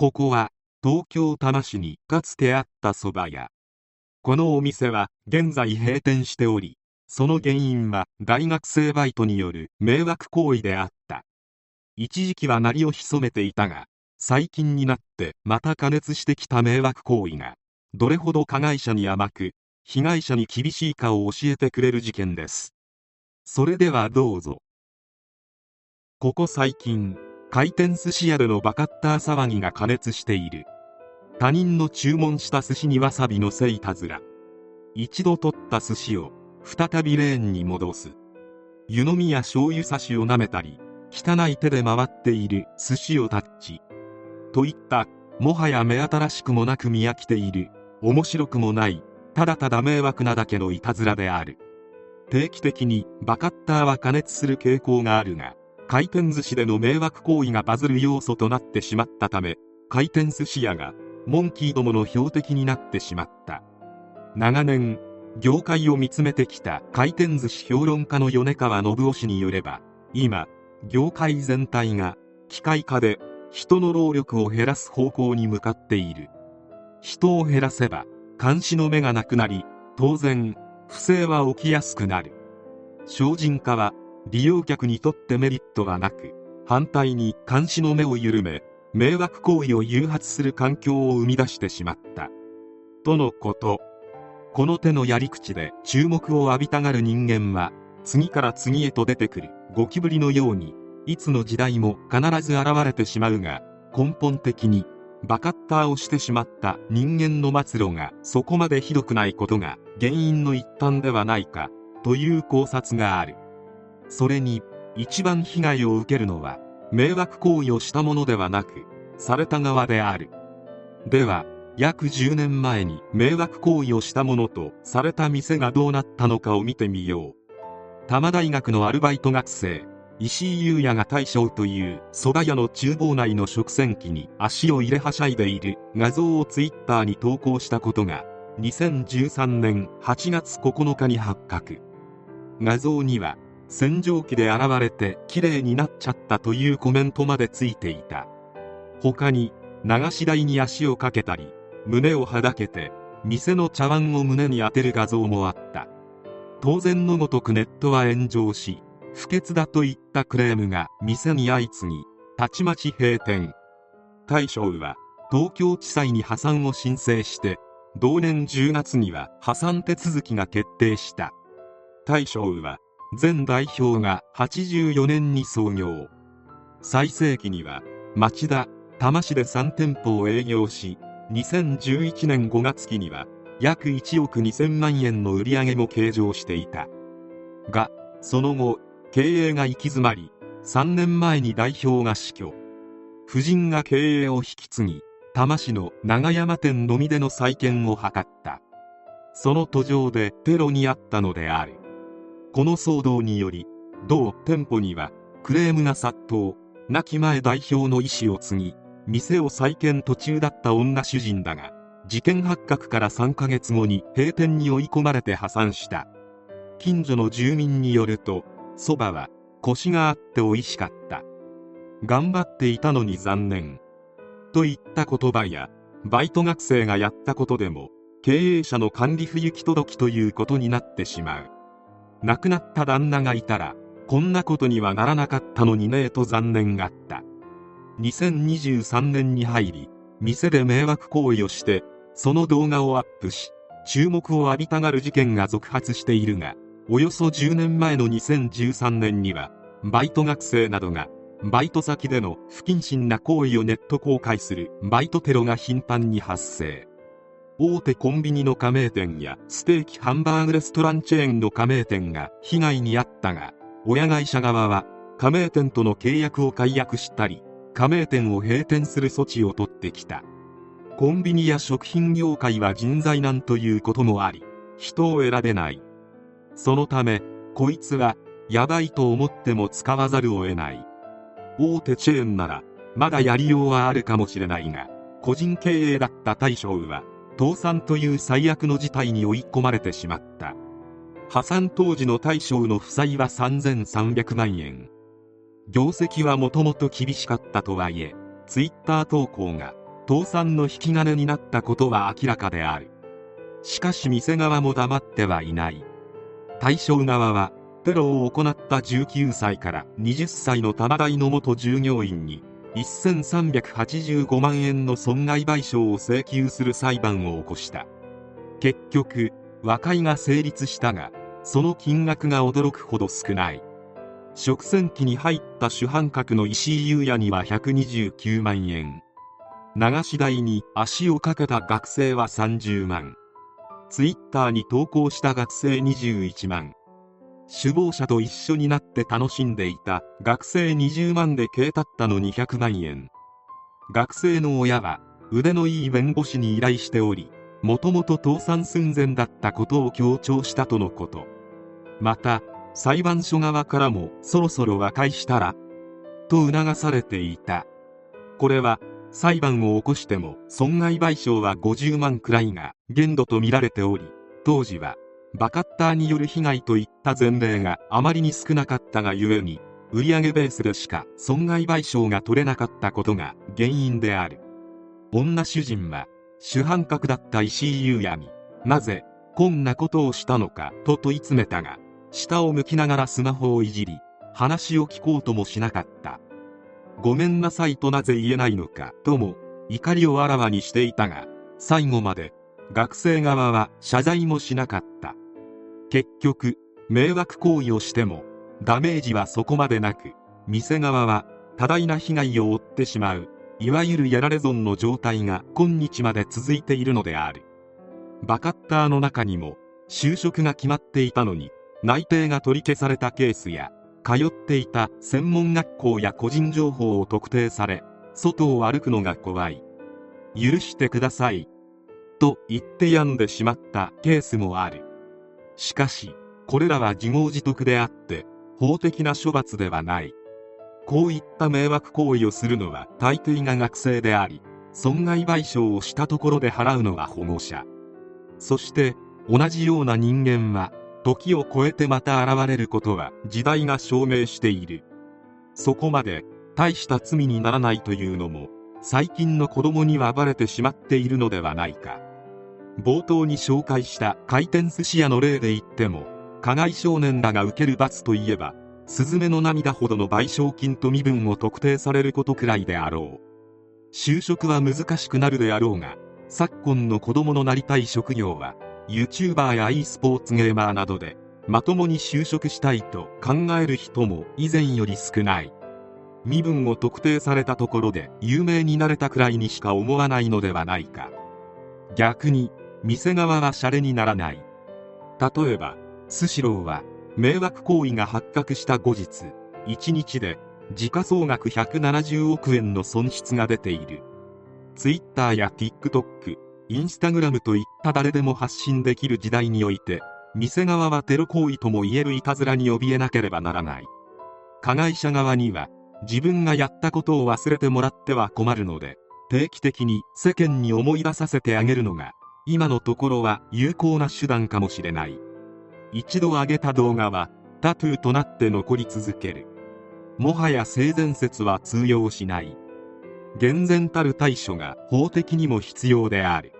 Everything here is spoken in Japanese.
ここは東京多摩市にかつてあった蕎麦屋。このお店は現在閉店しており、その原因は大学生バイトによる迷惑行為であった。一時期は鳴りを潜めていたが、最近になってまた過熱してきた迷惑行為が、どれほど加害者に甘く、被害者に厳しいかを教えてくれる事件です。それではどうぞ。ここ最近、回転寿司屋でのバカッター騒ぎが過熱している。他人の注文した寿司にわさびのせいたずら。一度取った寿司を再びレーンに戻す。湯飲みや醤油差しを舐めたり、汚い手で回っている寿司をタッチ。といった、もはや目新しくもなく見飽きている、面白くもない、ただただ迷惑なだけのいたずらである。定期的にバカッターは過熱する傾向があるが、回転寿司での迷惑行為がバズる要素となってしまったため、回転寿司屋がモンキーどもの標的になってしまった。長年、業界を見つめてきた回転寿司評論家の米川信夫氏によれば、今、業界全体が機械化で人の労力を減らす方向に向かっている。人を減らせば、監視の目がなくなり、当然、不正は起きやすくなる。省人化は、利用客にとってメリットはなく、反対に監視の目を緩め、迷惑行為を誘発する環境を生み出してしまった。とのこと。この手のやり口で注目を浴びたがる人間は、次から次へと出てくるゴキブリのように、いつの時代も必ず現れてしまうが、根本的に、バカッターをしてしまった人間の末路がそこまでひどくないことが原因の一端ではないか、という考察がある。それに、一番被害を受けるのは、迷惑行為をしたものではなく、された側である。では、約10年前に迷惑行為をしたものとされた店がどうなったのかを見てみよう。多摩大学のアルバイト学生、石井優也が大将という蕎麦屋の厨房内の食洗機に足を入れはしゃいでいる画像をツイッターに投稿したことが、2013年8月9日に発覚。画像には、洗浄機で洗われて綺麗になっちゃったというコメントまでついていた。他に、流し台に足をかけたり、胸をはだけて、店の茶碗を胸に当てる画像もあった。当然のごとくネットは炎上し、不潔だといったクレームが店に相次ぎ、たちまち閉店。大将は、東京地裁に破産を申請して、同年10月には破産手続きが決定した。大将は、前代表が84年に創業。最盛期には、町田、多摩市で3店舗を営業し、2011年5月期には、約1億2000万円の売り上げも計上していた。が、その後、経営が行き詰まり、3年前に代表が死去。夫人が経営を引き継ぎ、多摩市の長山店のみでの再建を図った。その途上でテロにあったのである。この騒動により、同店舗にはクレームが殺到、亡き前代表の遺志を継ぎ、店を再建途中だった女主人だが、事件発覚から3ヶ月後に閉店に追い込まれて破産した。近所の住民によると、蕎麦はコシがあって美味しかった。頑張っていたのに残念。といった言葉や、バイト学生がやったことでも、経営者の管理不行き届きということになってしまう。亡くなった旦那がいたら、こんなことにはならなかったのにねえと残念があった。2023年に入り、店で迷惑行為をして、その動画をアップし、注目を浴びたがる事件が続発しているが、およそ10年前の2013年には、バイト学生などが、バイト先での不謹慎な行為をネット公開するバイトテロが頻繁に発生。大手コンビニの加盟店やステーキハンバーグレストランチェーンの加盟店が被害に遭ったが、親会社側は加盟店との契約を解約したり、加盟店を閉店する措置を取ってきた。コンビニや食品業界は人材難ということもあり、人を選べない。そのため、こいつはやばいと思っても使わざるを得ない。大手チェーンなら、まだやりようはあるかもしれないが、個人経営だった大将は、倒産という最悪の事態に追い込まれてしまった。破産当時の大将の負債は3300万円。業績はもともと厳しかったとはいえ、ツイッター投稿が倒産の引き金になったことは明らかである。しかし店側も黙ってはいない。大正側はテロを行った19歳から20歳の玉大の元従業員に1385万円の損害賠償を請求する裁判を起こした。結局和解が成立したが、その金額が驚くほど少ない。食洗機に入った主犯格の石井雄也には129万円、流し台に足をかけた学生は30万、ツイッターに投稿した学生21万、首謀者と一緒になって楽しんでいた学生20万で消えたったの200万円。学生の親は腕のいい弁護士に依頼しており、もともと倒産寸前だったことを強調したとのこと。また、裁判所側からもそろそろ和解したらと促されていた。これは裁判を起こしても損害賠償は50万くらいが限度と見られており、当時はバカッターによる被害といった前例があまりに少なかったがゆえに、売上ベースでしか損害賠償が取れなかったことが原因である。女主人は主犯格だった石井雄也になぜこんなことをしたのかと問い詰めたが、下を向きながらスマホをいじり、話を聞こうともしなかった。ごめんなさいとなぜ言えないのかとも怒りをあらわにしていたが、最後まで学生側は謝罪もしなかった。結局迷惑行為をしてもダメージはそこまでなく、店側は多大な被害を負ってしまう、いわゆるやられ損の状態が今日まで続いているのである。バカッターの中にも就職が決まっていたのに内定が取り消されたケースや、通っていた専門学校や個人情報を特定され、外を歩くのが怖い、許してくださいと言って病んでしまったケースもある。しかしこれらは自業自得であって法的な処罰ではない。こういった迷惑行為をするのは大抵が学生であり、損害賠償をしたところで払うのは保護者。そして同じような人間は時を超えてまた現れることは時代が証明している。そこまで大した罪にならないというのも最近の子供にはバレてしまっているのではないか。冒頭に紹介した回転寿司屋の例で言っても、加害少年らが受ける罰といえばスズメの涙ほどの賠償金と身分を特定されることくらいであろう。就職は難しくなるであろうが、昨今の子供のなりたい職業はYouTuber や e スポーツゲーマーなどでまともに就職したいと考える人も以前より少ない。身分を特定されたところで有名になれたくらいにしか思わないのではないか。逆に店側はシャレにならない。例えばスシローは迷惑行為が発覚した後日、1日で時価総額170億円の損失が出ている。 Twitter や TikTok、インスタグラムといった誰でも発信できる時代において、店側はテロ行為ともいえるいたずらに怯えなければならない。加害者側には自分がやったことを忘れてもらっては困るので、定期的に世間に思い出させてあげるのが今のところは有効な手段かもしれない。一度上げた動画はタトゥーとなって残り続ける。もはや性善説は通用しない。厳然たる対処が法的にも必要である。